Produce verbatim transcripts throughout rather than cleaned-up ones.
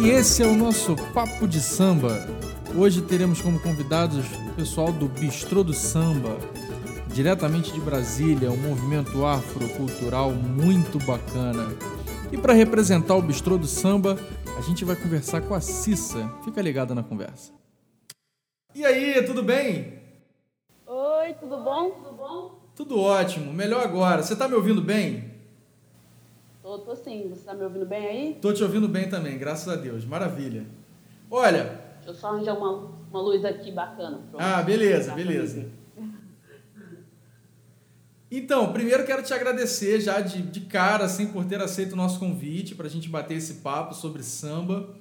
E esse é o nosso Papo de Samba. Hoje teremos como convidados o pessoal do Bistrô do Samba, diretamente de Brasília, um movimento afrocultural muito bacana. E para representar o Bistrô do Samba, a gente vai conversar com a Cissa. Fica ligada na conversa. E aí, tudo bem? Oi, tudo bom? Tudo bom? Tudo ótimo, melhor agora. Você tá me ouvindo bem? Tô, tô sim. Você tá me ouvindo bem aí? Tô te ouvindo bem também, graças a Deus. Maravilha. Olha... Deixa eu só arranjar uma, uma luz aqui bacana. Pronto. Ah, beleza, beleza. Então, primeiro quero te agradecer já de, de cara, assim, por ter aceito o nosso convite para a gente bater esse papo sobre samba.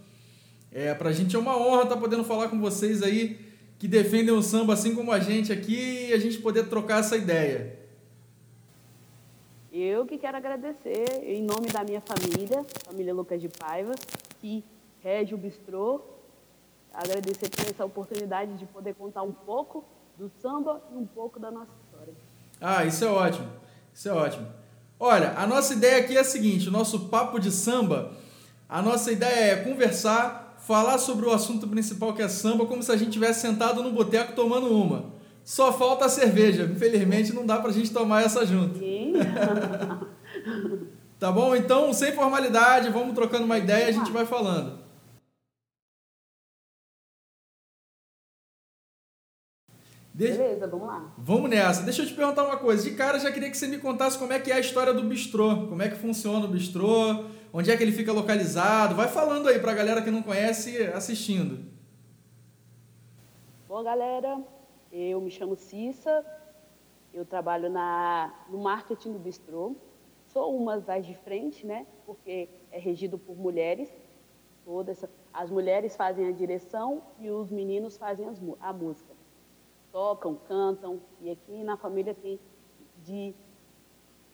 É, para a gente é uma honra estar podendo falar com vocês aí que defendem o samba assim como a gente aqui e a gente poder trocar essa ideia. Eu que quero agradecer em nome da minha família, família Lucas de Paiva, que rege o Bistrô. Agradecer por essa oportunidade de poder contar um pouco do samba e um pouco da nossa história. Ah, isso é ótimo, isso é ótimo. Olha, a nossa ideia aqui é a seguinte, o nosso Papo de Samba, a nossa ideia é conversar, falar sobre o assunto principal que é samba, como se a gente estivesse sentado no boteco tomando uma. Só falta a cerveja, infelizmente não dá pra gente tomar essa junto. Sim. Tá bom? Então, sem formalidade, vamos trocando uma ideia e a gente vai falando. Deixa... Beleza, vamos lá. Vamos nessa. Deixa eu te perguntar uma coisa. De cara, já queria que você me contasse como é que é a história do Bistrô. Como é que funciona o Bistrô? Onde é que ele fica localizado? Vai falando aí pra galera que não conhece, assistindo. Bom, galera, eu me chamo Cissa. Eu trabalho na, no marketing do Bistrô. Sou uma das de frente, né? Porque é regido por mulheres. Toda essa... As mulheres fazem a direção e os meninos fazem as, a música. Tocam, cantam, e aqui na família tem de,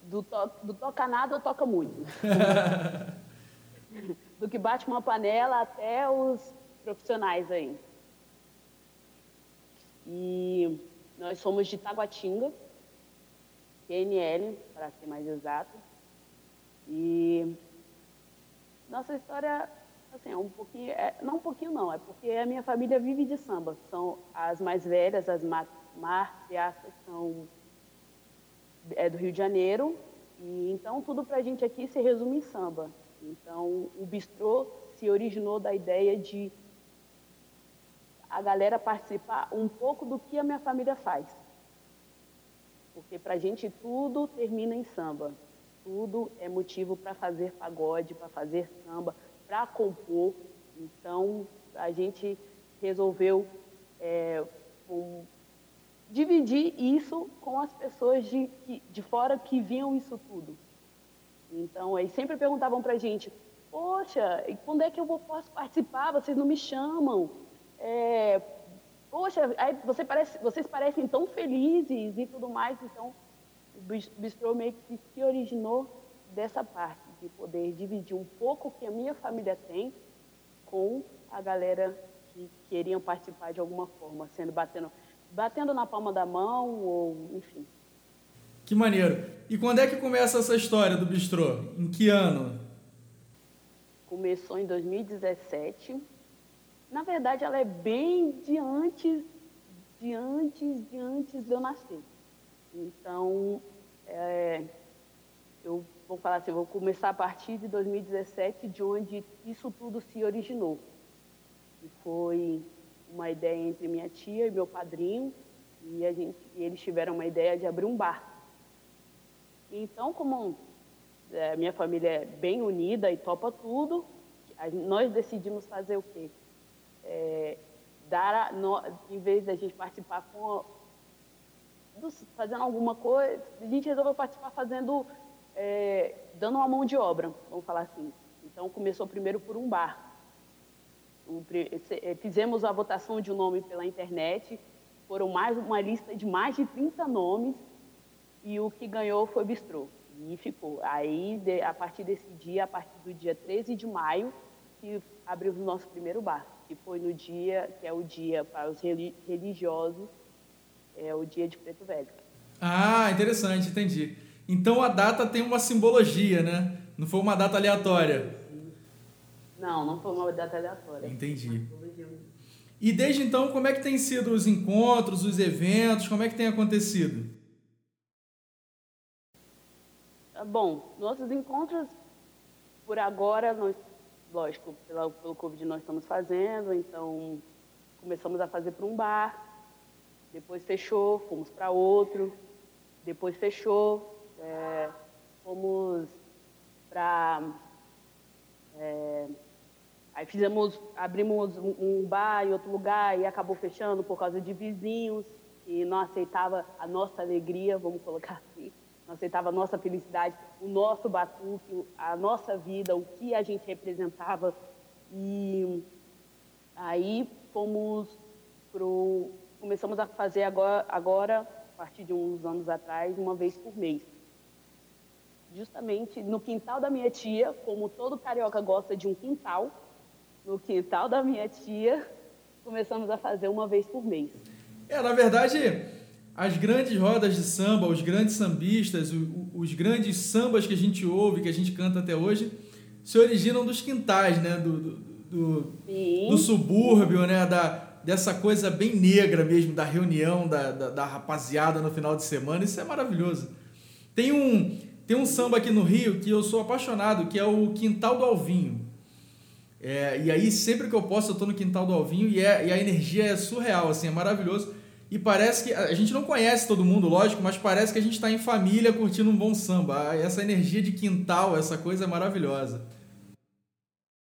do, to, do toca nada ou toca muito. Do que bate uma panela até os profissionais aí. E nós somos de Taguatinga, Q N L, para ser mais exato. E nossa história... Assim, um pouquinho, é, não um pouquinho não, é porque a minha família vive de samba. São as mais velhas, as matriarcas são é, do Rio de Janeiro. E, então, tudo pra gente aqui se resume em samba. Então, o Bistrô se originou da ideia de a galera participar um pouco do que a minha família faz. Porque pra gente tudo termina em samba. Tudo é motivo para fazer pagode, para fazer samba, para compor. Então, a gente resolveu é, um, dividir isso com as pessoas de, de fora que viam isso tudo. Então, aí sempre perguntavam para a gente, poxa, quando é que eu posso participar? Vocês não me chamam. É, poxa, aí você parece, vocês parecem tão felizes e tudo mais. Então, o Bistrô meio que se originou dessa parte. De poder dividir um pouco o que a minha família tem com a galera que queriam participar de alguma forma, sendo batendo, batendo na palma da mão, ou enfim. Que maneiro. E quando é que começa essa história do Bistrô? Em que ano? Começou em dois mil e dezessete. Na verdade, ela é bem de antes, de antes, de antes de eu nascer. Então, é, eu... Vou falar assim, vou começar a partir de dois mil e dezessete, de onde isso tudo se originou. E foi uma ideia entre minha tia e meu padrinho, e, a gente, e eles tiveram uma ideia de abrir um bar. Então, como a minha família é bem unida e topa tudo, nós decidimos fazer o quê? É, dar a, no, em vez da gente participar com a, fazendo alguma coisa, a gente resolveu participar fazendo... É, dando uma mão de obra, vamos falar assim. Então, começou primeiro por um bar. O, fizemos a votação de um nome pela internet, foram mais uma lista de mais de trinta nomes, e o que ganhou foi Bistrô. E ficou. Aí, de, a partir desse dia, a partir do dia treze de maio, que abrimos o nosso primeiro bar, que foi no dia, que é o dia para os religiosos, é o dia de Preto Velho. Ah, interessante, entendi. Então, a data tem uma simbologia, né? Não foi uma data aleatória. Não, não foi uma data aleatória. Entendi. E desde então, como é que tem sido os encontros, os eventos, como é que tem acontecido? Bom, nossos encontros, por agora, nós, lógico, pela, pelo Covid nós estamos fazendo, então começamos a fazer para um bar, depois fechou, fomos para outro, depois fechou, é, fomos para... É, aí fizemos, abrimos um bar em outro lugar e acabou fechando por causa de vizinhos que não aceitava a nossa alegria, vamos colocar assim, não aceitava a nossa felicidade, o nosso batuque, a nossa vida, o que a gente representava. E aí fomos pro, começamos a fazer agora, agora, a partir de uns anos atrás, uma vez por mês. Justamente no quintal da minha tia, como todo carioca gosta de um quintal, no quintal da minha tia, começamos a fazer uma vez por mês. É, na verdade, as grandes rodas de samba, os grandes sambistas, os grandes sambas que a gente ouve, que a gente canta até hoje, se originam dos quintais, né? Do, do, do, do subúrbio, né? Da, dessa coisa bem negra mesmo, da reunião, da, da, da rapaziada no final de semana. Isso é maravilhoso. Tem um... Tem um samba aqui no Rio que eu sou apaixonado, que é o Quintal do Alvinho. É, e aí, sempre que eu posso, eu estou no Quintal do Alvinho e, é, e a energia é surreal, assim, é maravilhoso. E parece que... A gente não conhece todo mundo, lógico, mas parece que a gente está em família curtindo um bom samba. Essa energia de quintal, essa coisa é maravilhosa.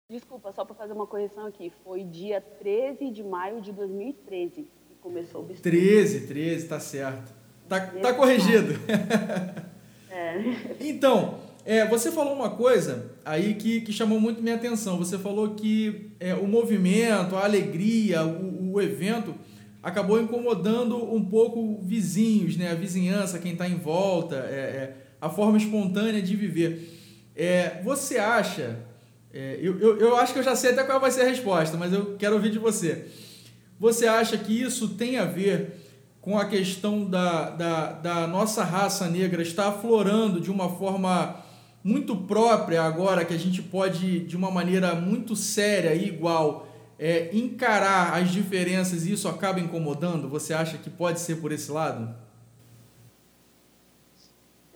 Desculpa, só para fazer uma correção aqui. Foi dia treze de maio de dois mil e treze que começou o bistrô. treze, treze, tá certo. Tá, tá corrigido. Então, é, você falou uma coisa aí que, que chamou muito minha atenção. Você falou que é, o movimento, a alegria, o, o evento acabou incomodando um pouco vizinhos, né? A vizinhança, quem está em volta, é, é, a forma espontânea de viver. É, você acha... É, eu, eu, eu acho que eu já sei até qual vai ser a resposta, mas eu quero ouvir de você. Você acha que isso tem a ver... com a questão da, da, da nossa raça negra está aflorando de uma forma muito própria agora, que a gente pode, de uma maneira muito séria e igual, é, encarar as diferenças e isso acaba incomodando? Você acha que pode ser por esse lado?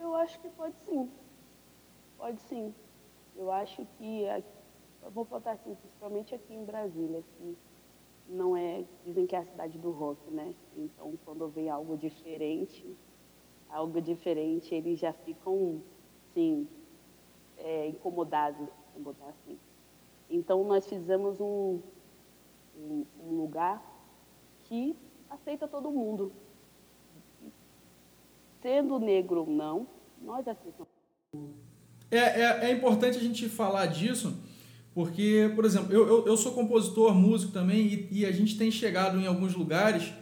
Eu acho que pode sim. Pode sim. Eu acho que... Eu vou botar assim, principalmente aqui em Brasília, assim... Não é, dizem que é a cidade do rock, né? Então, quando vem algo diferente, algo diferente, eles já ficam, assim, é, incomodados, vou botar assim. Então, nós fizemos um, um, um lugar que aceita todo mundo. Sendo negro ou não, nós aceitamos todo mundo. É, é, é importante a gente falar disso... Porque, por exemplo, eu, eu, eu sou compositor, músico também, e, e a gente tem chegado em alguns lugares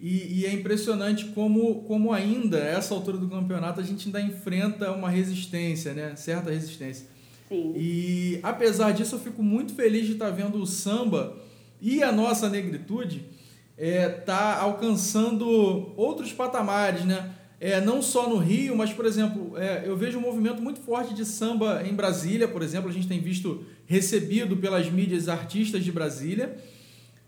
e, e é impressionante como, como ainda, a essa altura do campeonato, a gente ainda enfrenta uma resistência, né? Certa resistência. Sim. E, apesar disso, eu fico muito feliz de estar vendo o samba e a nossa negritude é, tá alcançando outros patamares, né? É, não só no Rio, mas, por exemplo, é, eu vejo um movimento muito forte de samba em Brasília, por exemplo. A gente tem visto recebido pelas mídias artistas de Brasília.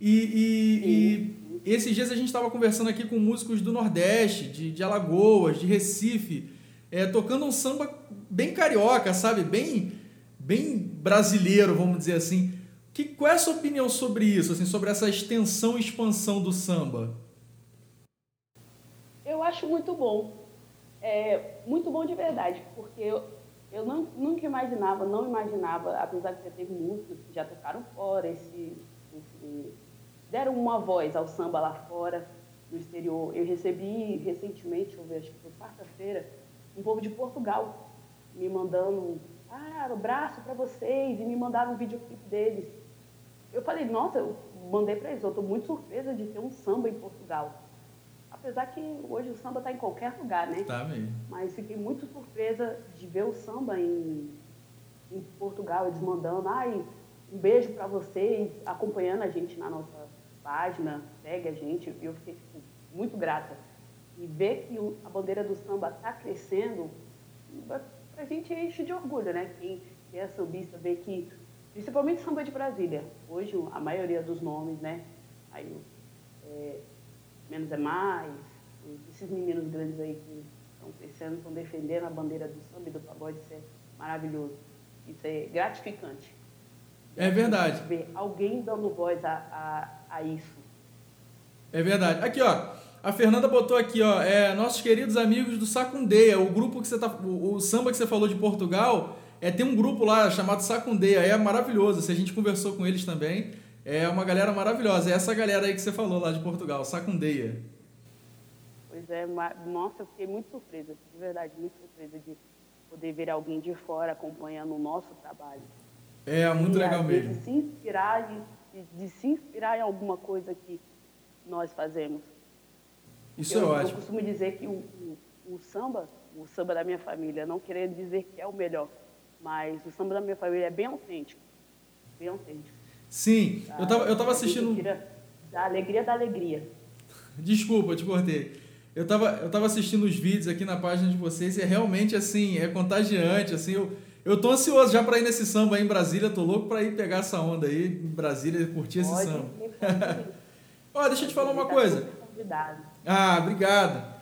E, e, e esses dias a gente estava conversando aqui com músicos do Nordeste, de, de Alagoas, de Recife, é, tocando um samba bem carioca, sabe? Bem, bem brasileiro, vamos dizer assim. Que, qual é a sua opinião sobre isso, assim, sobre essa extensão e expansão do samba? Eu acho muito bom, é, muito bom de verdade, porque eu, eu não, nunca imaginava, não imaginava, apesar de já ter músicos que já tocaram fora, esse, esse, deram uma voz ao samba lá fora, no exterior. Eu recebi recentemente, eu acho que foi quarta-feira, um povo de Portugal me mandando, ah, o braço para vocês, e me mandaram um videoclipe deles. Eu falei, nossa, eu mandei para eles, eu estou muito surpresa de ter um samba em Portugal. Apesar que hoje o samba está em qualquer lugar, né? Tá mesmo. Mas fiquei muito surpresa de ver o samba em, em Portugal, eles mandando, ai, um beijo para vocês, acompanhando a gente na nossa página, segue a gente. Eu fiquei tipo, muito grata. E ver que a bandeira do samba está crescendo, para a gente enche de orgulho, né? Quem é sambista vê que principalmente samba de Brasília. Hoje, a maioria dos nomes, né? Aí, é, Menos é Mais, esses meninos grandes aí que estão crescendo, estão defendendo a bandeira do samba e do pagode, isso é maravilhoso. Isso é gratificante. É verdade. Ver alguém dando voz a, a, a isso. É verdade. Aqui, ó, a Fernanda botou aqui, ó, é, nossos queridos amigos do Sacundeia, o grupo que você tá, o, o samba que você falou de Portugal, é, tem um grupo lá chamado Sacundeia, é maravilhoso, se a gente conversou com eles também, é uma galera maravilhosa, é essa galera aí que você falou lá de Portugal, Sacundeia. Pois é, nossa, eu fiquei muito surpresa, de verdade, muito surpresa de poder ver alguém de fora acompanhando o nosso trabalho. É, muito e, legal às mesmo. Vezes, se inspirar, de, de se inspirar em alguma coisa que nós fazemos. Isso eu, é ótimo. Eu costumo dizer que o, o, o samba, o samba da minha família, não querendo dizer que é o melhor, mas o samba da minha família é bem autêntico. Bem autêntico. Sim, tá? eu tava, eu tava assistindo... Da alegria da alegria. Desculpa, eu te cortei. Eu tava, eu tava assistindo os vídeos aqui na página de vocês e é realmente, assim, é contagiante, assim, eu... Eu tô ansioso já para ir nesse samba aí em Brasília, tô louco para ir pegar essa onda aí em Brasília e curtir Pode, esse samba. Ó, deixa eu te falar uma coisa. Ah, obrigado.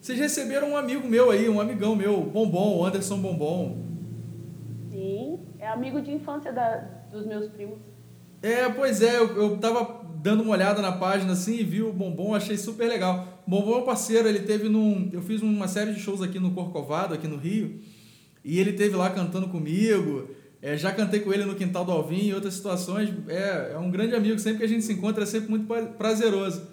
Vocês receberam um amigo meu aí, um amigão meu, Bombom, Anderson Bombom. Sim, é amigo de infância da, dos meus primos. É, pois é, eu, eu tava dando uma olhada na página assim e vi o Bombom, achei super legal. O Bombom é um parceiro, ele teve num... Eu fiz uma série de shows aqui no Corcovado, aqui no Rio. E ele esteve lá cantando comigo, é, já cantei com ele no Quintal do Alvinho e outras situações. É, é um grande amigo, sempre que a gente se encontra é sempre muito prazeroso.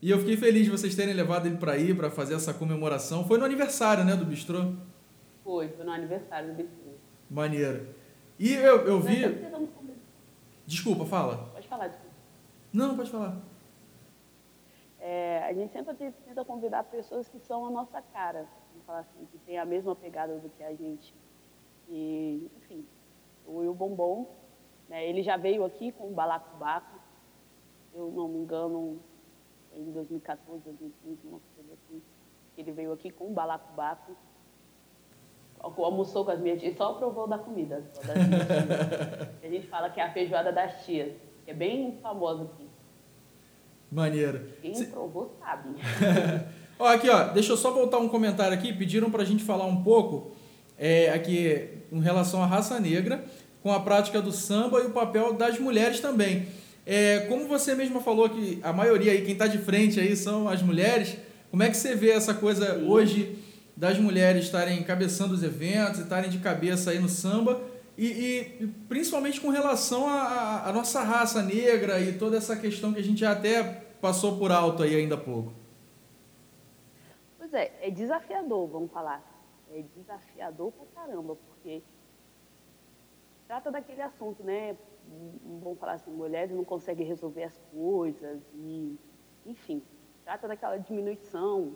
E eu fiquei feliz de vocês terem levado ele para ir, para fazer essa comemoração. Foi no aniversário, né, do Bistrô? Foi, foi no aniversário do Bistrô. Maneiro. E eu, eu vi... Desculpa, fala. Pode falar, desculpa. Não, pode falar. É, a gente sempre tenta convidar pessoas que são a nossa cara. Falar assim, que tem a mesma pegada do que a gente. E, enfim, o Will Bombom, né, ele já veio aqui com o balacobaco, eu não me engano, em dois mil e catorze, dois mil e quinze, uma coisa assim, ele veio aqui com o balacobaco, almoçou com as minhas tias, só provou da comida. Só das minhas tias. A gente fala que é a feijoada das tias, que é bem famosa aqui. Maneiro. Quem Se... provou sabe. Ó, aqui, ó, deixa eu só voltar um comentário aqui, pediram pra gente falar um pouco é, aqui em relação à raça negra, com a prática do samba e o papel das mulheres também. É, como você mesma falou que a maioria aí, quem tá de frente aí são as mulheres, como é que você vê essa coisa Sim. hoje das mulheres estarem cabeçando os eventos, estarem de cabeça aí no samba, e, e principalmente com relação à nossa raça negra e toda essa questão que a gente já até passou por alto aí ainda há pouco? É, é desafiador, vamos falar. É desafiador pra caramba, porque trata daquele assunto, né? Vamos falar assim, mulheres não conseguem resolver as coisas, e, enfim, trata daquela diminuição,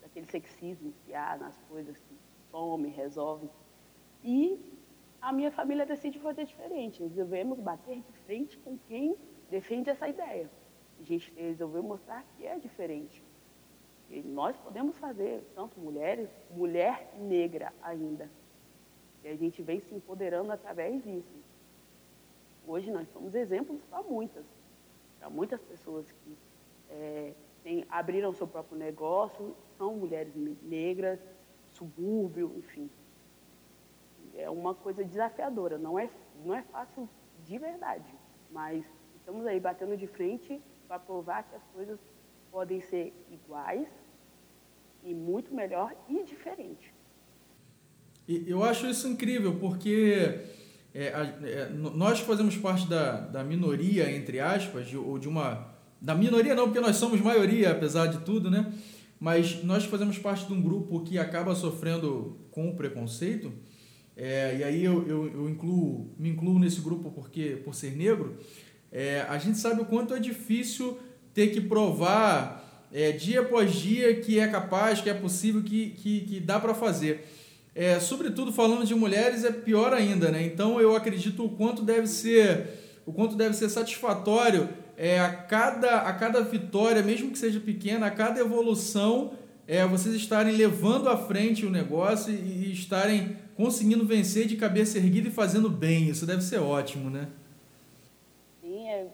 daquele sexismo que há nas coisas que some, resolve. E a minha família decide fazer diferente. Resolvemos bater de frente com quem defende essa ideia. A gente resolveu mostrar que é diferente. E nós podemos fazer, tanto mulheres, mulher negra ainda. E a gente vem se empoderando através disso. Hoje nós somos exemplos para muitas, para muitas pessoas que é, tem, abriram seu próprio negócio, são mulheres negras, subúrbio, enfim. É uma coisa desafiadora, não é, não é fácil de verdade, mas estamos aí batendo de frente para provar que as coisas podem ser iguais e muito melhor e diferente. Eu acho isso incrível, porque é, é, nós fazemos parte da, da minoria, entre aspas, de, ou de uma... Da minoria não, porque nós somos maioria, apesar de tudo, né? Mas nós fazemos parte de um grupo que acaba sofrendo com o preconceito, é, e aí eu, eu, eu incluo, me incluo nesse grupo porque, por ser negro, é, a gente sabe o quanto é difícil... ter que provar é, dia após dia que é capaz, que é possível, que, que, que dá para fazer. É, sobretudo falando de mulheres é pior ainda, né? Então eu acredito o quanto deve ser, o quanto deve ser satisfatório é, a, cada, a cada vitória, mesmo que seja pequena, a cada evolução, é, vocês estarem levando à frente o negócio e, e estarem conseguindo vencer de cabeça erguida e fazendo bem. Isso deve ser ótimo, né? Sim, é,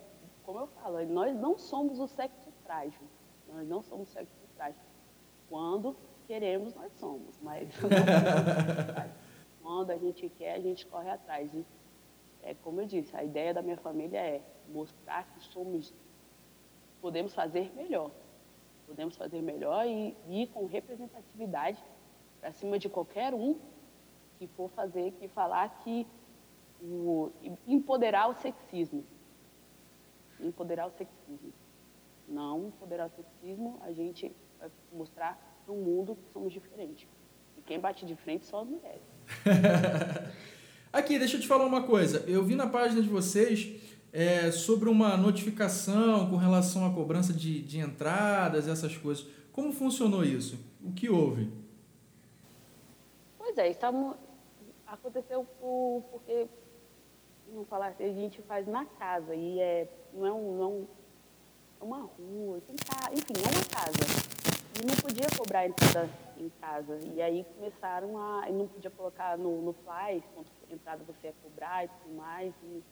como eu falo, nós não somos o sexo frágil. Nós não somos o sexo frágil. Quando queremos, nós somos, mas não somos. Quando a gente quer, a gente corre atrás. E, é, como eu disse, a ideia da minha família é mostrar que somos, podemos fazer melhor. Podemos fazer melhor e, e ir com representatividade para cima de qualquer um que for fazer, que falar que o, empoderar o sexismo. Empoderar o sexismo. Não empoderar o sexismo, a gente vai mostrar no mundo que somos diferentes. E quem bate de frente são as mulheres. Aqui, deixa eu te falar uma coisa. Eu vi na página de vocês é, sobre uma notificação com relação à cobrança de, de entradas, essas coisas. Como funcionou isso? O que houve? Pois é, estamos, aconteceu por, porque, vamos falar assim, a gente faz na casa e é, não, é um, não é uma rua, enfim, é uma casa. E não podia cobrar entrada em casa. E aí começaram a... não podia colocar no, no fly quanto entrada você ia cobrar e tudo mais. E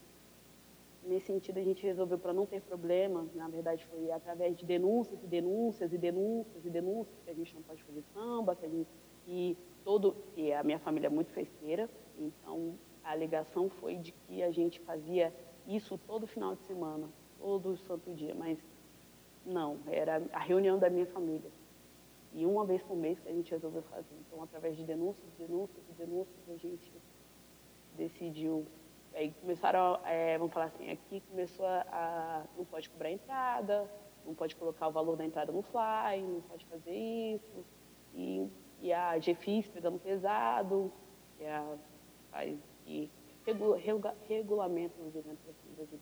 nesse sentido, a gente resolveu, para não ter problema, na verdade foi através de denúncias e denúncias e denúncias e denúncias, que a gente não pode fazer samba, que a gente... E, todo, e a minha família é muito festeira, então a alegação foi de que a gente fazia isso todo final de semana, todo santo dia, mas não, era a reunião da minha família. E uma vez por mês que a gente resolveu fazer. Então, através de denúncias, denúncias, denúncias, a gente decidiu. Aí começaram, a, é, vamos falar assim, aqui começou a, a... não pode cobrar entrada, não pode colocar o valor da entrada no fly, não pode fazer isso. E, e a G F I S pegando pesado, e a... E regula, regula, regulamento nos eventos aqui no Brasil.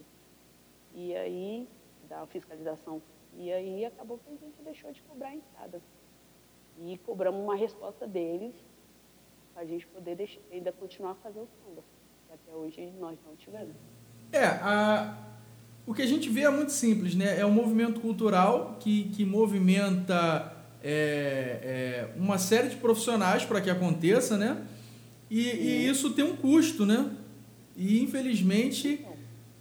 E aí, da fiscalização. E aí, acabou que a gente deixou de cobrar a entrada. E cobramos uma resposta deles para a gente poder deixar, ainda continuar a fazer o samba. Até hoje nós não tivemos. É, a, o que a gente vê é muito simples, né? É um movimento cultural que, que movimenta é, é, uma série de profissionais para que aconteça, né? E, e isso tem um custo, né? E, infelizmente,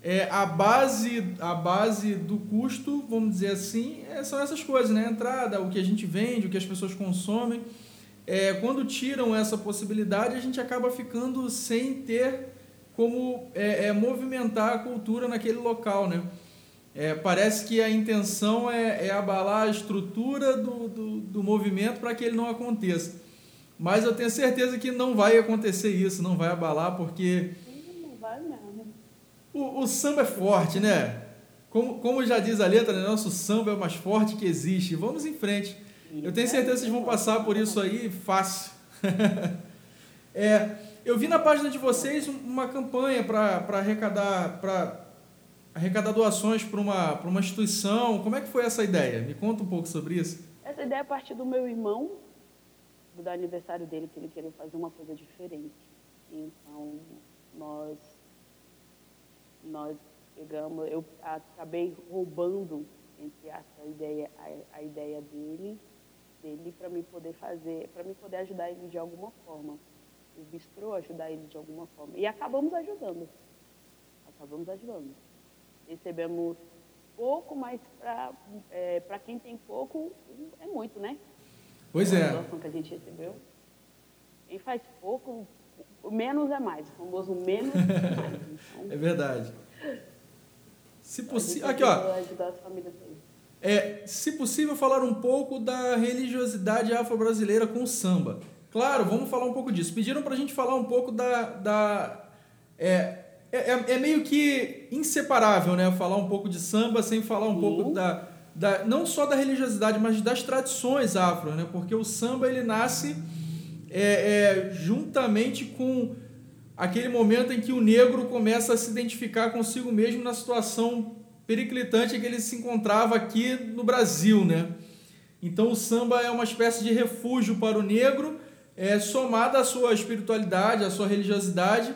é, a, base, a base do custo, vamos dizer assim, é, são essas coisas, né? A entrada, o que a gente vende, o que as pessoas consomem. É, quando tiram essa possibilidade, a gente acaba ficando sem ter como é, é, movimentar a cultura naquele local, né? É, parece que a intenção é, é abalar a estrutura do, do, do movimento para que ele não aconteça. Mas eu tenho certeza que não vai acontecer isso, não vai abalar, porque... Não vai não. O, o samba é forte, né? Como, como já diz a letra, né? Nosso samba é o mais forte que existe. Vamos em frente. Eu tenho certeza que vocês vão passar por isso aí fácil. É, eu vi na página de vocês uma campanha para arrecadar, para arrecadar doações para uma, para uma instituição. Como é que foi essa ideia? Me conta um pouco sobre isso. Essa ideia é a partir do meu irmão, do aniversário dele, que ele queria fazer uma coisa diferente. Então, nós, nós pegamos... Eu acabei roubando... entre aspas, a ideia, a, a ideia dele, dele para me poder fazer, para me poder ajudar ele de alguma forma. O bistrô ajudar ele de alguma forma. E acabamos ajudando. Acabamos ajudando. Recebemos pouco, mas para é, para quem tem pouco, é muito, né? Pois é. A doação que a gente recebeu. Quem faz pouco, menos é mais. O famoso menos é mais. Então, é verdade. Se possível, aqui ó, é, se possível falar um pouco da religiosidade afro-brasileira com o samba. Claro, vamos falar um pouco disso. Pediram pra gente falar um pouco da... da é, é, é meio que inseparável, né? Falar um pouco de samba sem falar um Sim. pouco da, da... não só da religiosidade, mas das tradições afro, né? Porque o samba, ele nasce é, é, juntamente com... aquele momento em que o negro começa a se identificar consigo mesmo na situação periclitante que ele se encontrava aqui no Brasil, né? Então o samba é uma espécie de refúgio para o negro, é, somado à sua espiritualidade, à sua religiosidade,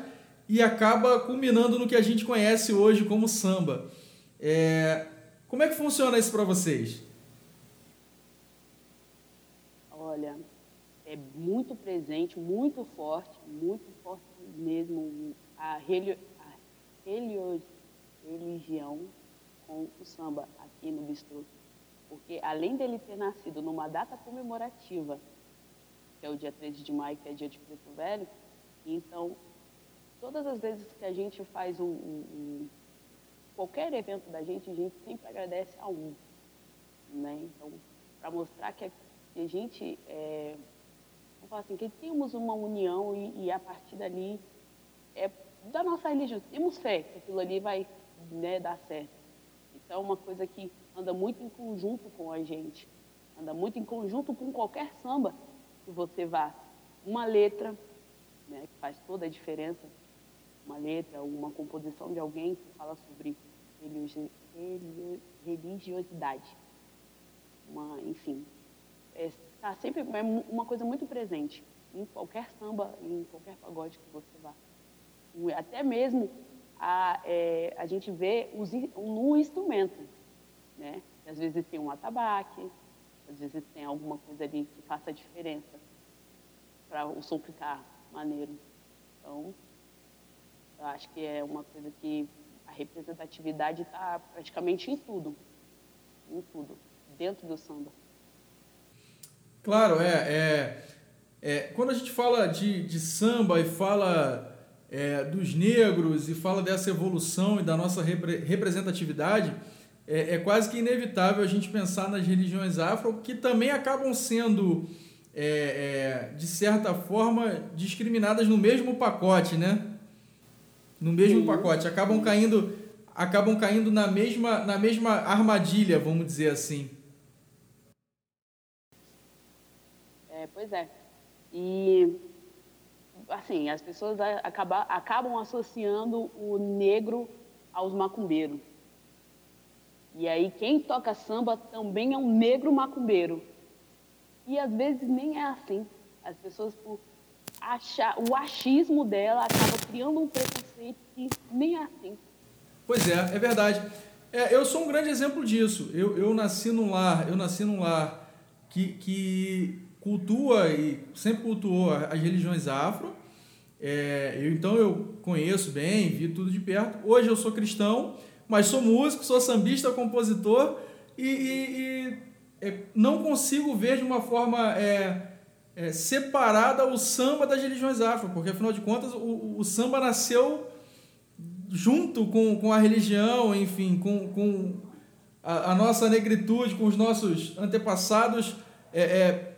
e acaba culminando no que a gente conhece hoje como samba. É, como é que funciona isso para vocês? Olha, é muito presente, muito forte, muito forte mesmo a, relio, a relio, religião com o samba aqui no Bistrô. Porque além dele ter nascido numa data comemorativa, que é o dia treze de maio, que é dia de Preto Velho, então todas as vezes que a gente faz um, um, qualquer evento da gente, a gente sempre agradece a um. Né? Então, para mostrar que a, que a gente, é, vamos falar assim, que temos uma união e, e a partir dali é da nossa religião, temos fé que aquilo ali vai, né, dar certo. Então, é uma coisa que anda muito em conjunto com a gente, anda muito em conjunto com qualquer samba que você vá. Uma letra, né, que faz toda a diferença, uma letra, uma composição de alguém que fala sobre religio, religio, religiosidade. Uma, enfim, é, tá sempre, é uma coisa muito presente em qualquer samba, em qualquer pagode que você vá. Até mesmo a, é, a gente vê os, no instrumento, né? Às vezes tem um atabaque, às vezes tem alguma coisa ali que faça a diferença para o som ficar maneiro. Então, eu acho que é uma coisa que a representatividade está praticamente em tudo, em tudo. Dentro do samba. Claro, é, é, é. Quando a gente fala de, de samba e fala é, dos negros e fala dessa evolução e da nossa repre, representatividade, é, é quase que inevitável a gente pensar nas religiões afro, que também acabam sendo, é, é, de certa forma, discriminadas no mesmo pacote, né? No mesmo Sim. pacote. Acabam caindo, acabam caindo na mesma, na mesma armadilha, vamos dizer assim. É, pois é. E, assim, as pessoas acaba, acabam associando o negro aos macumbeiros. E aí, quem toca samba também é um negro macumbeiro. E, às vezes, nem é assim. As pessoas, por achar, o achismo dela, acaba criando um preconceito que nem é assim. Pois é, é verdade. É, eu sou um grande exemplo disso. Eu, eu nasci num lar, eu nasci num lar que... que... cultua e sempre cultuou as religiões afro, é, eu, então eu conheço bem, vi tudo de perto. Hoje eu sou cristão, mas sou músico, sou sambista, compositor e, e, e é, não consigo ver de uma forma é, é, separada o samba das religiões afro, porque afinal de contas o, o samba nasceu junto com, com a religião, enfim, com, com a, a nossa negritude, com os nossos antepassados, é, é,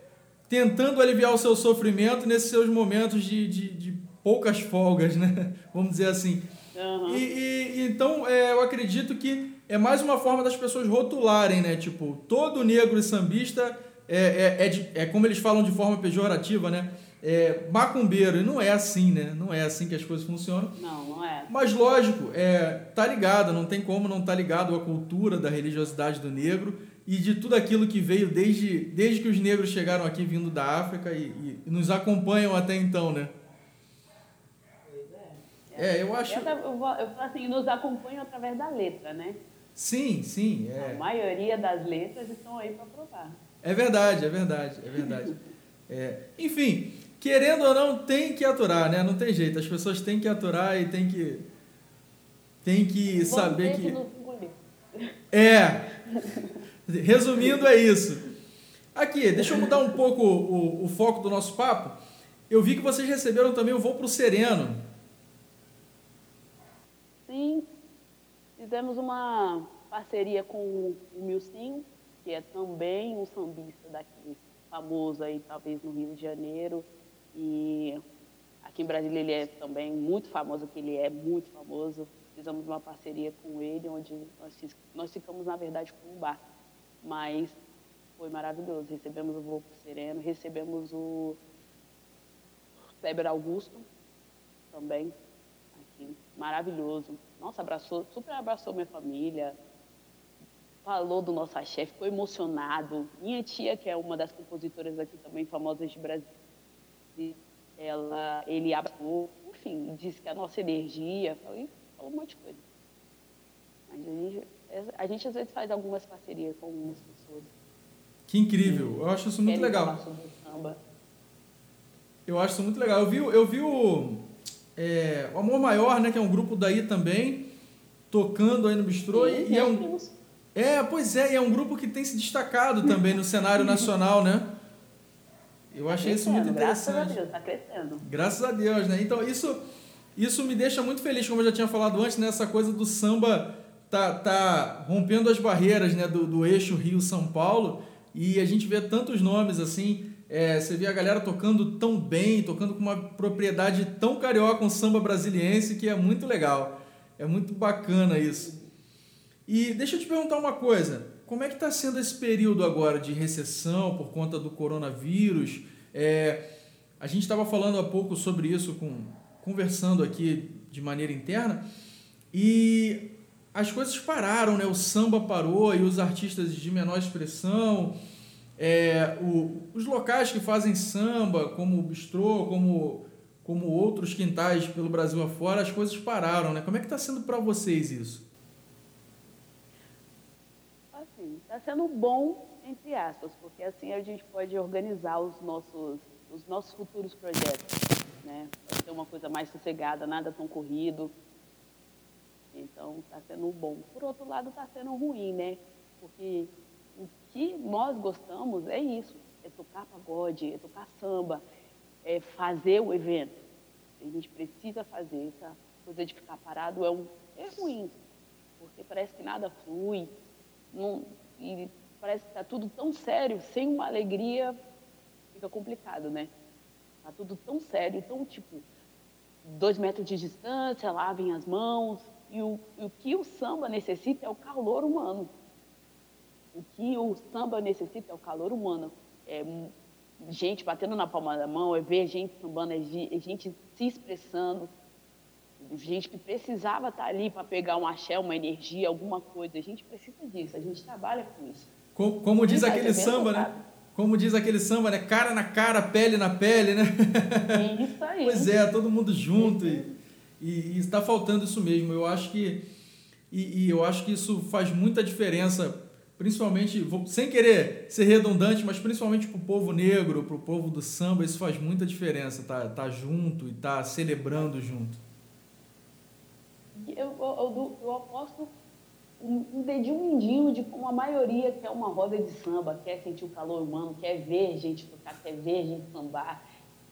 tentando aliviar o seu sofrimento nesses seus momentos de, de, de poucas folgas, né? Vamos dizer assim. Uhum. E, e, então, é, eu acredito que é mais uma forma das pessoas rotularem, né? Tipo, todo negro e sambista é, é, é, de, é como eles falam de forma pejorativa, né? É macumbeiro. E não é assim, né? Não é assim que as coisas funcionam. Não, não é. Mas, lógico, é, tá ligado. Não tem como não tá ligado à cultura da religiosidade do negro e de tudo aquilo que veio desde, desde que os negros chegaram aqui vindo da África e, e, e nos acompanham até então, né? Pois é. É, eu acho... Essa, eu falo assim, nos acompanham através da letra, né? Sim, sim. É. A maioria das letras estão aí para provar. É verdade, é verdade, é verdade. É. Enfim, querendo ou não, tem que aturar, né? Não tem jeito, as pessoas têm que aturar e tem que, tem que saber que... É... Resumindo, é isso. Aqui, deixa eu mudar um pouco o, o, o foco do nosso papo. Eu vi que vocês receberam também o Vô Pro Sereno. Sim, fizemos uma parceria com o Milcim, que é também um sambista daqui, famoso aí, talvez no Rio de Janeiro. E aqui em Brasília ele é também muito famoso, que ele é muito famoso. Fizemos uma parceria com ele, onde nós, nós ficamos, na verdade, com um bar. Mas foi maravilhoso. Recebemos o Vô Pro Sereno, recebemos o Féber Augusto também. Aqui, maravilhoso. Nossa, abraçou, super abraçou minha família. Falou do nosso axé, ficou emocionado. Minha tia, que é uma das compositoras aqui também famosas de Brasília, ela, ele abraçou, enfim, disse que a nossa energia... Falei, um monte de coisa. A gente, a gente às vezes faz algumas parcerias com algumas pessoas. Que incrível! Eu acho isso muito legal. Falar sobre o samba. Eu acho isso muito legal. Eu vi, eu vi o, é, o Amor Maior, né, que é um grupo daí também, tocando aí no Bistrô. Sim, e é, é um, é, pois é, e é um grupo que tem se destacado também no cenário nacional, né? Eu achei isso muito interessante. Graças a Deus, está crescendo. Graças a Deus, né? Então, isso, isso me deixa muito feliz, como eu já tinha falado antes, né? Essa coisa do samba tá, tá rompendo as barreiras, né? do, do eixo Rio-São Paulo. E a gente vê tantos nomes, assim... É, você vê a galera tocando tão bem, tocando com uma propriedade tão carioca, um samba brasiliense, que é muito legal. É muito bacana isso. E deixa eu te perguntar uma coisa. Como é que está sendo esse período agora de recessão por conta do coronavírus? É, a gente estava falando há pouco sobre isso, com, conversando aqui de maneira interna, e as coisas pararam, né? O samba parou e os artistas de menor expressão, é, o, os locais que fazem samba, como o Bistrô, como, como outros quintais pelo Brasil afora, as coisas pararam, né? Como é que está sendo para vocês isso? Está sendo bom, entre aspas, porque assim a gente pode organizar os nossos, os nossos futuros projetos, né? Vai ser uma coisa mais sossegada, nada tão corrido. Então, está sendo bom. Por outro lado, está sendo ruim, né? Porque o que nós gostamos é isso, é tocar pagode, é tocar samba, é fazer o evento. A gente precisa fazer, essa coisa de ficar parado é, um, é ruim, porque parece que nada flui. Não, e parece que está tudo tão sério, sem uma alegria fica complicado, né? Está tudo tão sério, tão tipo, dois metros de distância, lavem as mãos. E o, o que o samba necessita é o calor humano. O que o samba necessita é o calor humano. É gente batendo na palma da mão, é ver gente sambando, é gente se expressando. Gente que precisava estar ali para pegar um axé, uma energia, alguma coisa. A gente precisa disso, a gente trabalha com isso. Como, como diz aquele samba, né? Como diz aquele samba, né? Cara na cara, pele na pele, né? É isso aí. Pois é, todo mundo junto. E, e, e está faltando isso mesmo. Eu acho que, e, e eu acho que isso faz muita diferença, principalmente, vou, sem querer ser redundante, mas principalmente para o povo negro, para o povo do samba, isso faz muita diferença, tá, tá junto e tá celebrando junto. Eu, eu, eu aposto um dedinho mindinho de como a maioria quer uma roda de samba, quer sentir o calor humano, quer ver gente tocar, quer ver gente sambar,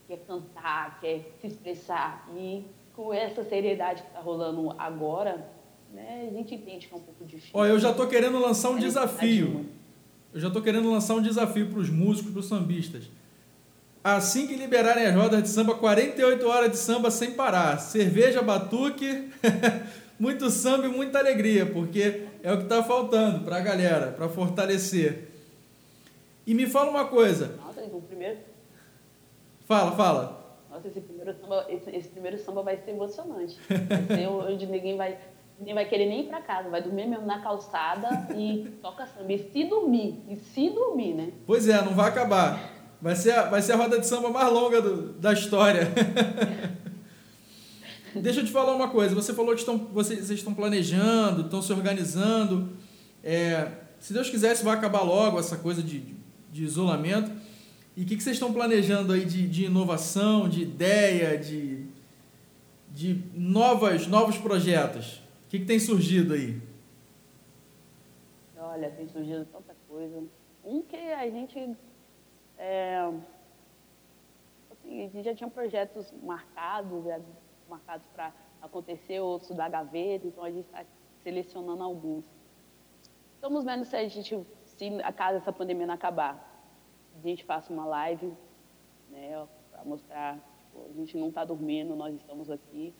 quer cantar, quer se expressar. E com essa seriedade que está rolando agora, né, a gente entende que é um pouco difícil. Ó, eu já estou querendo lançar um é desafio. Eu já estou querendo lançar um desafio para os músicos, para os sambistas. Assim que liberarem as rodas de samba, quarenta e oito horas de samba sem parar. Cerveja, batuque, muito samba e muita alegria, porque é o que está faltando para a galera, para fortalecer. E me fala uma coisa. Nossa, o primeiro... Fala, fala. Nossa, esse primeiro samba, esse, esse primeiro samba vai ser emocionante. Vai ser onde ninguém vai, ninguém vai querer nem ir para casa, vai dormir mesmo na calçada e toca samba. E se dormir, e se dormir, né? Pois é, não vai acabar. Vai ser, a, vai ser a roda de samba mais longa do, da história. Deixa eu te falar uma coisa. Você falou que estão, vocês, vocês estão planejando, estão se organizando. É, se Deus quiser, isso vai acabar logo, essa coisa de, de, de isolamento. E o que, que vocês estão planejando aí de, de inovação, de ideia, de, de novas, novos projetos? O que, que tem surgido aí? Olha, tem surgido tanta coisa. Um que a gente... É, assim, a gente já tinha projetos marcados, já, marcados para acontecer, outros da gaveta, então a gente está selecionando alguns. Estamos vendo se a gente, se a casa dessa pandemia não acabar, a gente faça uma live, né, para mostrar, a gente não está dormindo, nós estamos aqui.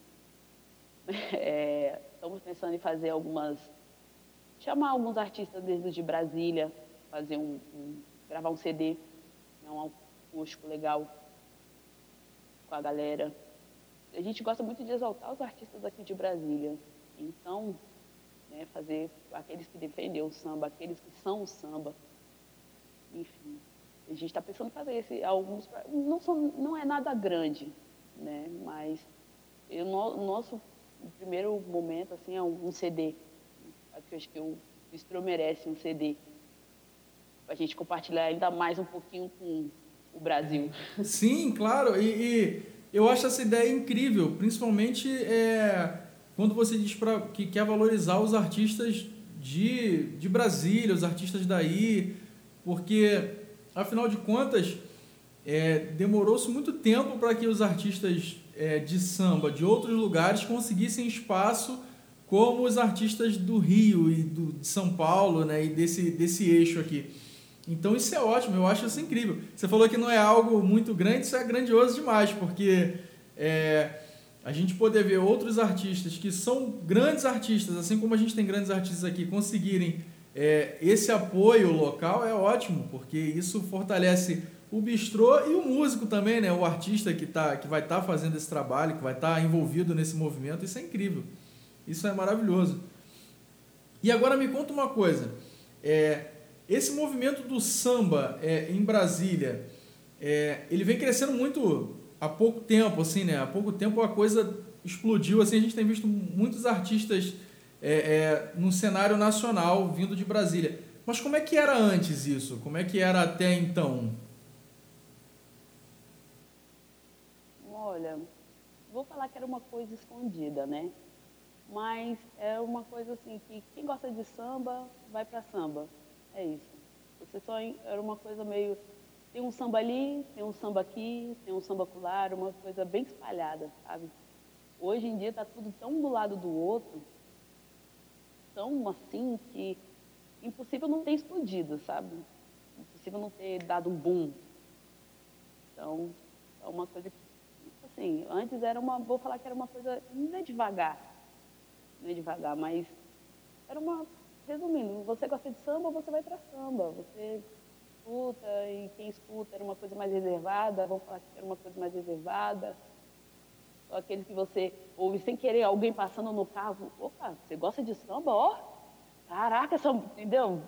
É, estamos pensando em fazer algumas, chamar alguns artistas desde de Brasília, fazer um, um gravar um C D. É um acústico legal com a galera. A gente gosta muito de exaltar os artistas aqui de Brasília. Então, né, fazer aqueles que defendem o samba, aqueles que são o samba. Enfim, a gente está pensando em fazer esse, alguns... Não, são, não é nada grande, né? Mas eu, no, o nosso primeiro momento assim, é um, um C D. Eu acho que o Bistrô merece um C D. A gente compartilhar ainda mais um pouquinho com, o Brasil. Sim, claro. E, e eu acho essa ideia incrível, principalmente é, quando você diz pra, que quer valorizar os artistas de, de Brasília, os artistas daí, porque, afinal de contas, é, demorou-se muito tempo para que os artistas é, de samba de outros lugares conseguissem espaço como os artistas do Rio e do, de São Paulo, né, e desse, desse eixo aqui. Então isso é ótimo, eu acho isso incrível. Você falou que não é algo muito grande, isso é grandioso demais, porque é, a gente poder ver outros artistas que são grandes artistas, assim como a gente tem grandes artistas aqui, conseguirem é, esse apoio local é ótimo, porque isso fortalece o bistrô e o músico também, né? O artista que, tá, que vai estar tá fazendo esse trabalho, que vai estar tá envolvido nesse movimento, isso é incrível, isso é maravilhoso. E agora me conta uma coisa, é, esse movimento do samba é, em Brasília, é, ele vem crescendo muito há pouco tempo, assim, né? Há pouco tempo a coisa explodiu, assim, a gente tem visto muitos artistas é, é, no cenário nacional vindo de Brasília. Mas como é que era antes isso? Como é que era até então? Olha, vou falar que era uma coisa escondida, né? Mas é uma coisa assim que quem gosta de samba vai para samba. É isso. Você só era uma coisa meio... Tem um samba ali, tem um samba aqui, tem um samba acolá, uma coisa bem espalhada, sabe? Hoje em dia está tudo tão um do lado do outro, tão assim que impossível não ter explodido, sabe? Impossível não ter dado um boom. Então, é uma coisa que, assim, antes era uma... Vou falar que era uma coisa... Não é devagar, não é devagar, mas era uma... Resumindo, você gosta de samba, você vai para samba, você escuta, e quem escuta era uma coisa mais reservada, vamos falar que era uma coisa mais reservada, só aqueles que você ouve sem querer, alguém passando no carro, opa, você gosta de samba, ó, caraca, samba, entendeu?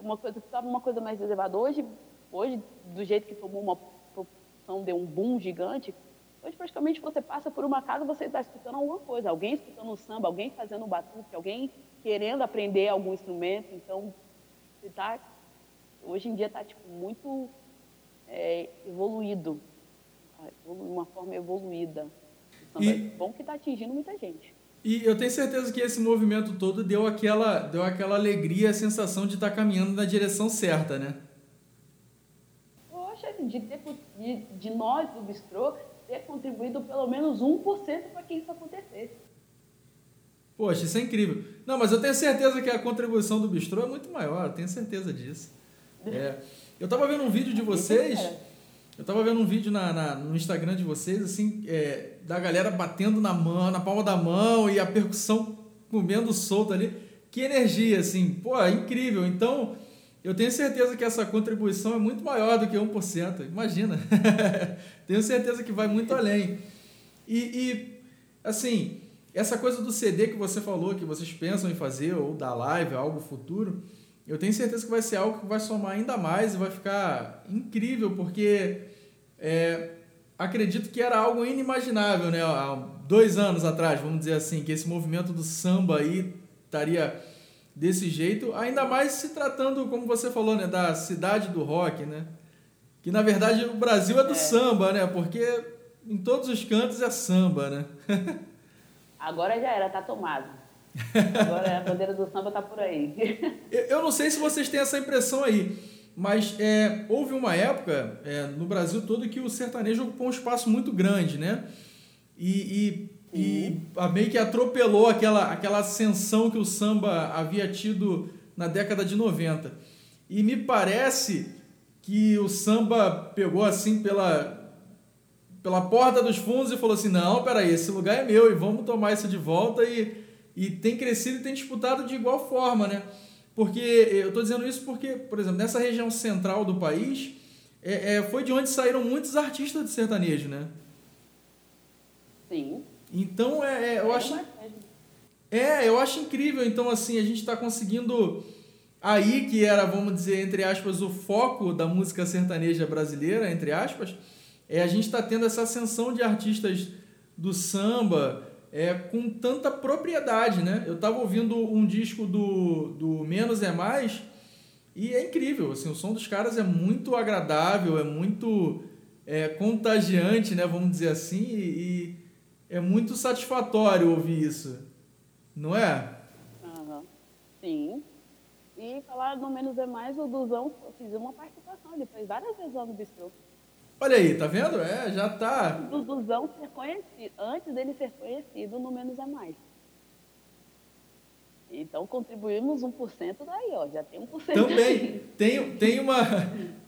Uma coisa que estava uma coisa mais reservada. Hoje, hoje, do jeito que tomou uma proporção, deu um boom gigante, hoje praticamente você passa por uma casa, você está escutando alguma coisa, alguém escutando um samba, alguém fazendo um batuque, alguém querendo aprender algum instrumento. Então, você tá, hoje em dia está tipo, muito é, evoluído, de uma forma evoluída. Então, e, é bom que está atingindo muita gente. E eu tenho certeza que esse movimento todo deu aquela, deu aquela alegria, a sensação de estar tá caminhando na direção certa, né? Poxa, de, ter, de, de nós do Bistrô ter contribuído pelo menos um por cento para que isso acontecesse. Poxa, isso é incrível. Não, mas eu tenho certeza que a contribuição do Bistrô é muito maior, eu tenho certeza disso. É, eu estava vendo um vídeo de vocês, eu estava vendo um vídeo na, na, no Instagram de vocês, assim, é, da galera batendo na mão, na palma da mão e a percussão comendo solta ali. Que energia, assim, pô, é incrível. Então, eu tenho certeza que essa contribuição é muito maior do que um por cento, imagina. Tenho certeza que vai muito além. E, e assim... Essa coisa do C D que você falou, que vocês pensam em fazer, ou da live, algo futuro, eu tenho certeza que vai ser algo que vai somar ainda mais e vai ficar incrível, porque é, acredito que era algo inimaginável, né? Há dois anos atrás, vamos dizer assim, que esse movimento do samba aí estaria desse jeito, ainda mais se tratando, como você falou, né? Da cidade do rock, né? Que, na verdade, o Brasil é do é. samba, né? Porque em todos os cantos é samba, né? Agora já era, tá tomado. Agora a bandeira do samba tá por aí. Eu não sei se vocês têm essa impressão aí, mas é, houve uma época é, no Brasil todo que o sertanejo ocupou um espaço muito grande, né? E, e, e a meio que atropelou aquela, aquela ascensão que o samba havia tido na década de noventa. E me parece que o samba pegou assim pela... pela porta dos fundos e falou assim, não, peraí, esse lugar é meu e vamos tomar isso de volta, e, e tem crescido e tem disputado de igual forma, né? Porque, eu estou dizendo isso porque, por exemplo, nessa região central do país, é, é, foi de onde saíram muitos artistas de sertanejo, né? Sim. Então, é, é, eu acho... É, eu acho incrível, então, assim, a gente está conseguindo... Aí que era, vamos dizer, entre aspas, o foco da música sertaneja brasileira, entre aspas... É, a gente está tendo essa ascensão de artistas do samba é, com tanta propriedade, né? Eu estava ouvindo um disco do, do Menos é Mais e é incrível, assim, o som dos caras é muito agradável, é muito é, contagiante, né, vamos dizer assim, e, e é muito satisfatório ouvir isso, não é? Uhum. Sim. E falar do Menos é Mais, o Duzão fez uma participação, ele foi várias vezes lá no Bistrô. Olha aí, tá vendo? É, já tá. O Duzão ser conhecido, antes dele ser conhecido no Menos é Mais. Então, contribuímos um por cento daí, ó, já tem um por cento. Também, tem, tem, uma,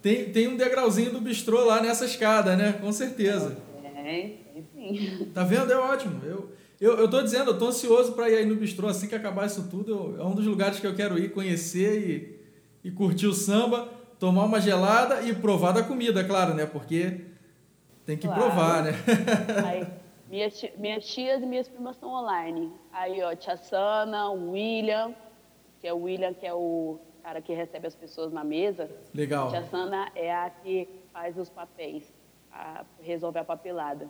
tem, tem um degrauzinho do Bistrô lá nessa escada, né? Com certeza. É, sim. Tá vendo? É ótimo. Eu, eu, eu tô dizendo, eu tô ansioso para ir aí no Bistrô, assim que acabar isso tudo, eu, é um dos lugares que eu quero ir conhecer e, e curtir o samba, tomar uma gelada e provar da comida, claro, né? Porque tem que claro. provar, né? Aí. Minha tia, minhas tias e minhas primas estão online. Aí, ó, Tia Sana, o William, que é o William, que é o cara que recebe as pessoas na mesa. Legal. Tia Sana é a que faz os papéis, a, resolve a papelada.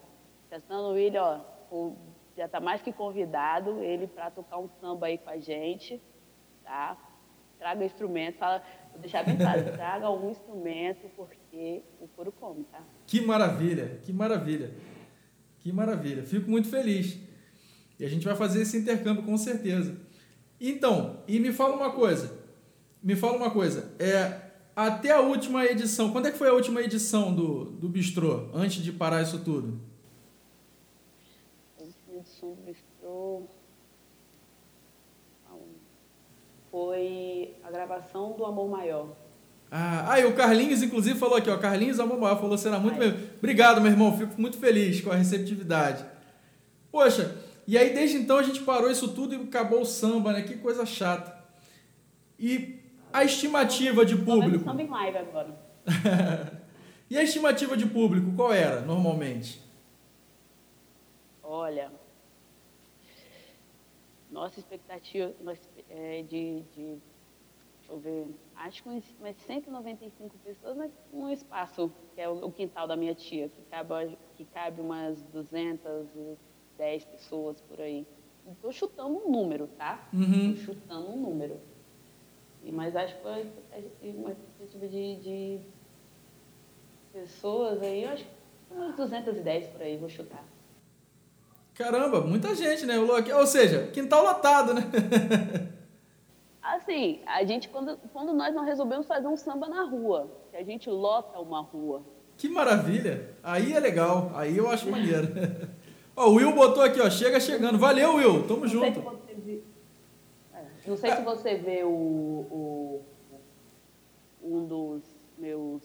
Tia Sana, o William, ó, o, já tá mais que convidado, ele para tocar um samba aí com a gente, tá? Traga o instrumento, fala, vou deixar bem claro, traga algum instrumento, porque o couro come, tá? Que maravilha, que maravilha. Que maravilha, fico muito feliz. E a gente vai fazer esse intercâmbio com certeza. Então, e me fala uma coisa, me fala uma coisa, é, até a última edição, quando é que foi a última edição do, do Bistrô, antes de parar isso tudo? A última edição do Bistrô foi a gravação do Amor Maior. Ah, ah, e o Carlinhos, inclusive, falou aqui, ó, Carlinhos Amor Maior, falou, será muito mesmo. Obrigado, meu irmão, fico muito feliz com a receptividade. Poxa, e aí desde então a gente parou isso tudo e acabou o samba, né? Que coisa chata. E a estimativa de público... Samba em live agora. E a estimativa de público, qual era, normalmente? Olha, nossa expectativa nossa, é, de... de... Deixa eu ver, acho que umas cento e noventa e cinco pessoas, mas um espaço, que é o quintal da minha tia, que cabe, que cabe umas duzentas e dez pessoas por aí. Estou chutando um número, tá? Uhum. Estou chutando um número. E, mas acho que foi uma expectativa de, de pessoas aí, eu acho que umas duzentas e dez por aí, vou chutar. Caramba, muita gente, né? Ou seja, quintal lotado, né? Assim, a gente, quando, quando nós não resolvemos fazer um samba na rua, que a gente lota uma rua. Que maravilha! Aí é legal, aí eu acho maneiro. Ó, o Will botou aqui, ó, chega chegando. Valeu, Will, tamo não junto. Sei se você... é, não sei é. se você vê o, o, um dos meus,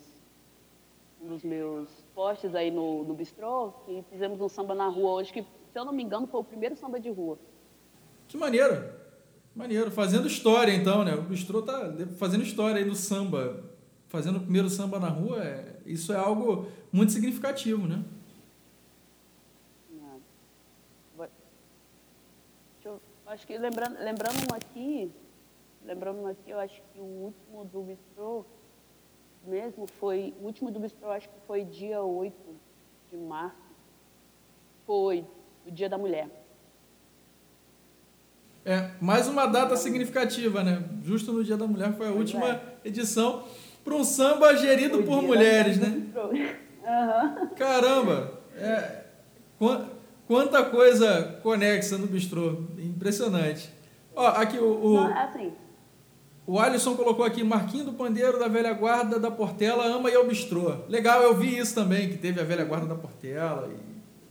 um dos meus posts aí no, no Bistrô, que fizemos um samba na rua hoje, que, se eu não me engano, foi o primeiro samba de rua. Que maneiro! Maneiro, fazendo história então, né? O Bistrô tá fazendo história aí no samba, fazendo o primeiro samba na rua, é... isso é algo muito significativo, né? Vou... Eu... Acho que lembrando, lembrando aqui, lembrando aqui, eu acho que o último do Bistrô mesmo foi, o último do Bistrô acho que foi dia oito de março, foi o Dia da Mulher. É, mais uma data significativa, né? Justo no Dia da Mulher, foi a última é. edição para um samba gerido o por mulheres, né? Uhum. Caramba! É, quanta coisa conexa no Bistrô. Impressionante. Ó, aqui o... o Não, assim. O Alisson colocou aqui, Marquinhos do Pandeiro, da Velha Guarda da Portela, ama e ao Bistrô. Legal, eu vi isso também, que teve a Velha Guarda da Portela. E...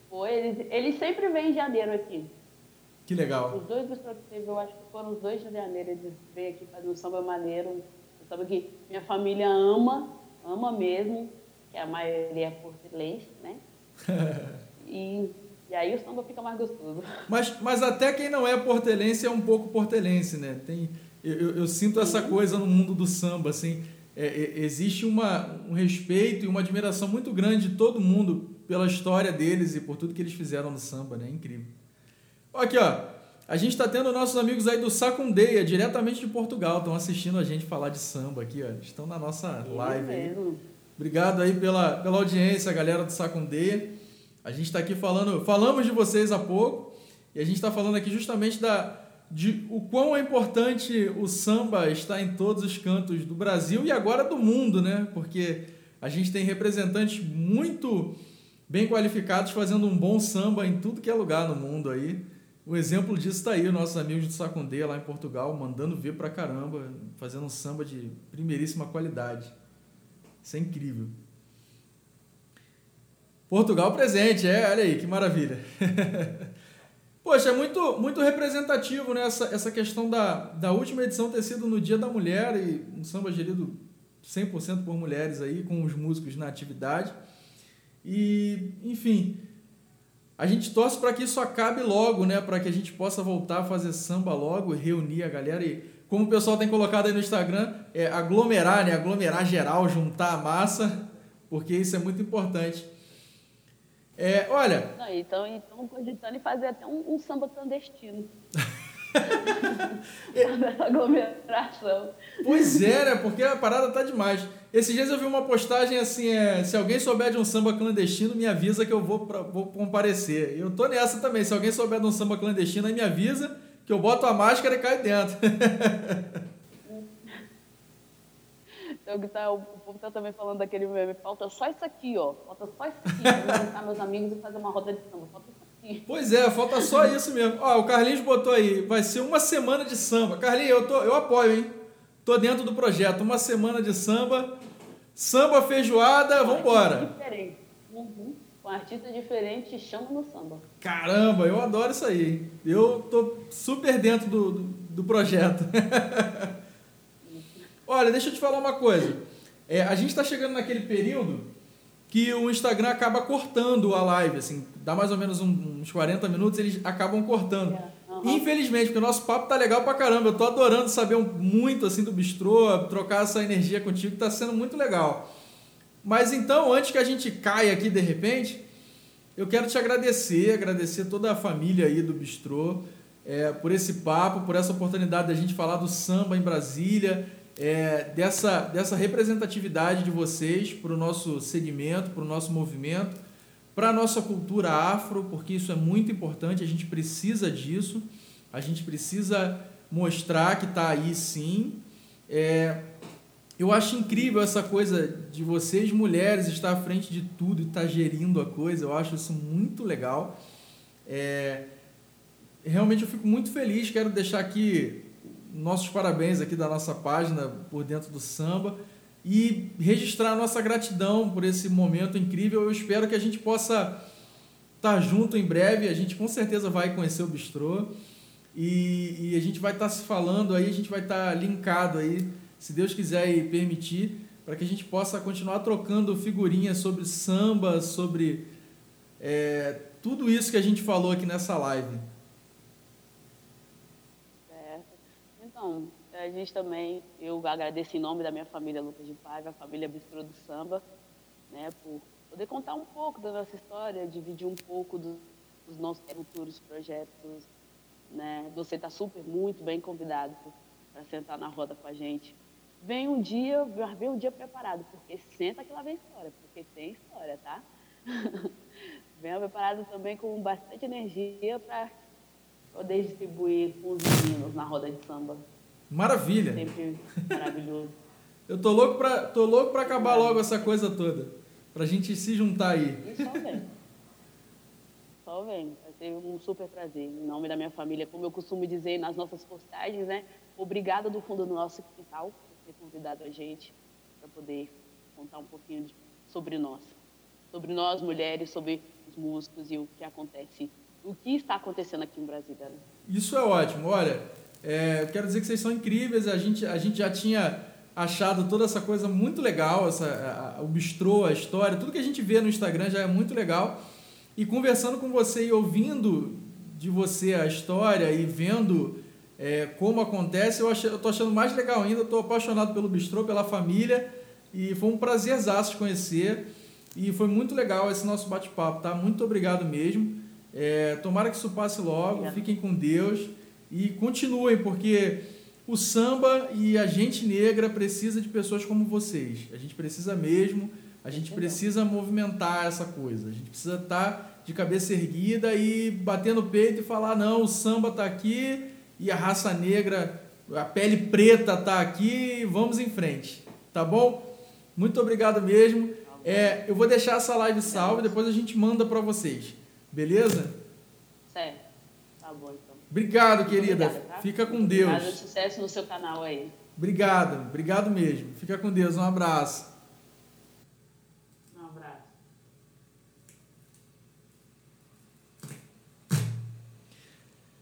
Pô, ele, ele sempre vem em janeiro aqui. Que legal. Os dois Bistrô que teve, eu acho que foram os dois de janeiro. Eles veio aqui fazer um samba maneiro. Um samba que minha família ama, ama mesmo, que a maioria é portelense, né? e, e aí o samba fica mais gostoso. Mas, mas até quem não é portelense é um pouco portelense, né? Tem, eu, eu, eu sinto essa coisa no mundo do samba, assim. É, é, existe uma, um respeito e uma admiração muito grande de todo mundo pela história deles e por tudo que eles fizeram no samba, né? É incrível. Aqui, ó, a gente está tendo nossos amigos aí do Sacundeia, diretamente de Portugal, estão assistindo a gente falar de samba aqui, ó, estão na nossa live aí. Obrigado aí pela, pela audiência, galera do Sacundeia. A gente está aqui falando, falamos de vocês há pouco, e a gente está falando aqui justamente da, de o quão é importante o samba estar em todos os cantos do Brasil e agora do mundo, né? Porque A gente tem representantes muito bem qualificados fazendo um bom samba em tudo que é lugar no mundo aí. O exemplo disso está aí, nossos amigos do Sacundeia lá em Portugal, mandando ver pra caramba, fazendo um samba de primeiríssima qualidade. Isso é incrível. Portugal presente, é, olha aí, que maravilha. Poxa, é muito, muito representativo, né, essa, essa questão da, da última edição ter sido no Dia da Mulher, e um samba gerido cem por cento por mulheres aí, com os músicos na atividade. E, enfim, a gente torce para que isso acabe logo, né, para que a gente possa voltar a fazer samba logo, reunir a galera e, como o pessoal tem colocado aí no Instagram, é aglomerar, né, aglomerar geral, juntar a massa, porque isso é muito importante. É, olha... Não, então, então, cogitando em fazer até um, um samba clandestino. é... aglomeração. Pois é, né? Porque a parada tá demais. Esses dias eu vi uma postagem assim, é, se alguém souber de um samba clandestino, me avisa que eu vou, pra, vou comparecer. Eu tô nessa também. Se alguém souber de um samba clandestino, aí me avisa que eu boto a máscara e caio dentro. Então, tá, o povo tá também falando daquele meme, falta só isso aqui, ó. Falta só isso aqui, pra juntar meus amigos e fazer uma roda de samba. Falta isso aqui. Pois é, falta só isso mesmo. Ó, o Carlinhos botou aí, vai ser uma semana de samba. Carlinhos, eu, tô, eu apoio, hein? Tô dentro do projeto, uma semana de samba. Samba, feijoada, com vambora. Diferente. Uhum. Com artistas diferentes, chama no samba. Caramba, eu adoro isso aí. Eu tô super dentro do, do, do projeto. Olha, deixa eu te falar uma coisa. É, a gente está chegando naquele período que o Instagram acaba cortando a live, assim, dá mais ou menos um, uns quarenta minutos, eles acabam cortando. Yeah. Uhum. Infelizmente, porque o nosso papo tá legal pra caramba. Eu tô adorando saber muito assim do bistrô, trocar essa energia contigo, tá sendo muito legal. Mas então, antes que a gente caia aqui de repente, eu quero te agradecer, agradecer toda a família aí do bistrô, é, por esse papo, por essa oportunidade da gente falar do samba em Brasília. É, dessa, dessa representatividade de vocês para o nosso segmento, para o nosso movimento, para a nossa cultura afro, porque isso é muito importante, a gente precisa disso, a gente precisa mostrar que está aí sim. É, eu acho incrível essa coisa de vocês, mulheres, estar à frente de tudo e estar gerindo a coisa, eu acho isso muito legal. É, realmente eu fico muito feliz, quero deixar aqui nossos parabéns aqui da nossa página Por Dentro do Samba e registrar a nossa gratidão por esse momento incrível. Eu espero que a gente possa estar junto em breve, a gente com certeza vai conhecer o bistrô e, e a gente vai estar se falando aí, a gente vai estar linkado aí, se Deus quiser e permitir, para que a gente possa continuar trocando figurinhas sobre samba, sobre é, tudo isso que a gente falou aqui nessa live. Então, a gente também, eu agradeço em nome da minha família Lucas de Paiva, a família Bistrô do Samba, né, por poder contar um pouco da nossa história, dividir um pouco do, dos nossos futuros projetos, né, você está super, muito bem convidado para sentar na roda com a gente. Vem um dia, vem um dia preparado, porque senta que lá vem história, porque tem história, tá? Venha preparado também com bastante energia para poder distribuir com os meninos na roda de samba. Maravilha! Sempre maravilhoso. Eu tô louco pra, tô louco pra acabar logo essa coisa toda. Pra gente se juntar aí. E só vem. Só vem. Vai ser um super prazer. Em nome da minha família, como eu costumo dizer nas nossas postagens, né? Obrigada do fundo do nosso quintal por ter convidado a gente pra poder contar um pouquinho de, sobre nós. Sobre nós, mulheres, sobre os músicos e o que acontece, o que está acontecendo aqui em Brasília. Isso é ótimo. Olha, é, eu quero dizer que vocês são incríveis. A gente, a gente já tinha achado toda essa coisa muito legal, essa, a, o bistrô, a história, tudo que a gente vê no Instagram já é muito legal. E conversando com você e ouvindo de você a história e vendo é, como acontece, eu estou achando mais legal ainda. Estou apaixonado pelo bistrô, pela família. E foi um prazerzaço te conhecer. E foi muito legal esse nosso bate-papo, tá? Muito obrigado mesmo. É, tomara que isso passe logo. Obrigada. Fiquem com Deus e continuem, porque o samba e a gente negra precisa de pessoas como vocês. A gente precisa mesmo, a gente precisa movimentar essa coisa, a gente precisa estar de cabeça erguida e bater no peito e falar, não, o samba está aqui e a raça negra, a pele preta está aqui, vamos em frente, tá bom? Muito obrigado mesmo. É, eu vou deixar essa live salva, depois a gente manda para vocês. Beleza? Certo. Tá bom, então. Obrigado, querida. Obrigada, tá? Fica com Deus. Obrigado, sucesso no seu canal aí. Obrigado, obrigado mesmo. Fica com Deus, um abraço. Um abraço.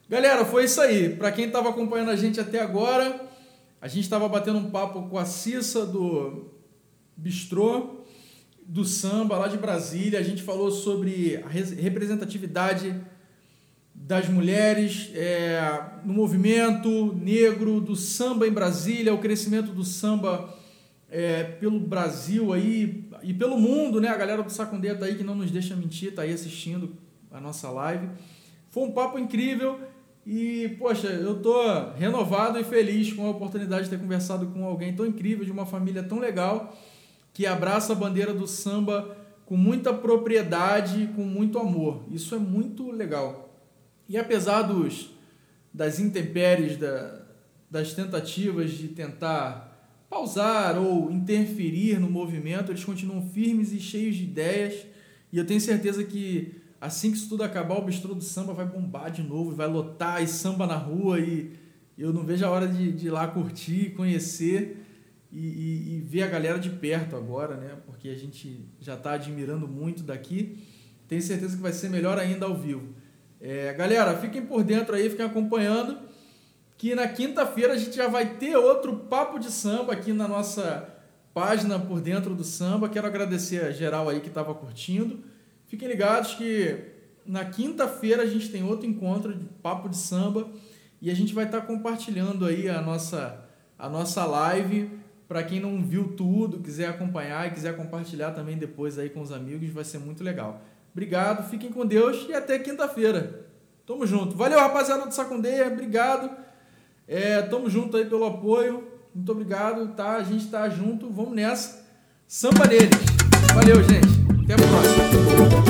Galera, foi isso aí. Para quem estava acompanhando a gente até agora, a gente estava batendo um papo com a Cissa do Bistrô do Samba, lá de Brasília. A gente falou sobre a representatividade das mulheres é, no movimento negro do samba em Brasília, o crescimento do samba é, pelo Brasil aí, e pelo mundo, né? A galera do Sacundeia tá aí, que não nos deixa mentir, tá aí assistindo a nossa live. Foi um papo incrível e, poxa, eu tô renovado e feliz com a oportunidade de ter conversado com alguém tão incrível, de uma família tão legal, que abraça a bandeira do samba com muita propriedade, com muito amor. Isso é muito legal. E apesar dos, das intempéries, da, das tentativas de tentar pausar ou interferir no movimento, eles continuam firmes e cheios de ideias. E eu tenho certeza que assim que isso tudo acabar, o Bistrô do Samba vai bombar de novo, vai lotar e samba na rua. E eu não vejo a hora de, de ir lá curtir, conhecer e, e, e ver a galera de perto agora, né? Porque a gente já está admirando muito daqui. Tenho certeza que vai ser melhor ainda ao vivo. É, galera, fiquem por dentro aí, fiquem acompanhando, que na quinta-feira a gente já vai ter outro Papo de Samba aqui na nossa página Por Dentro do Samba. Quero agradecer a geral aí que estava curtindo. Fiquem ligados que na quinta-feira a gente tem outro encontro de Papo de Samba e a gente vai estar tá compartilhando aí a nossa, a nossa live. Para quem não viu tudo, quiser acompanhar e quiser compartilhar também depois aí com os amigos, vai ser muito legal. Obrigado, fiquem com Deus e até quinta-feira. Tamo junto. Valeu, rapaziada do Sacundeia, obrigado. É, tamo junto aí pelo apoio. Muito obrigado, tá? A gente tá junto, vamos nessa. Samba neles. Valeu, gente. Até a próxima.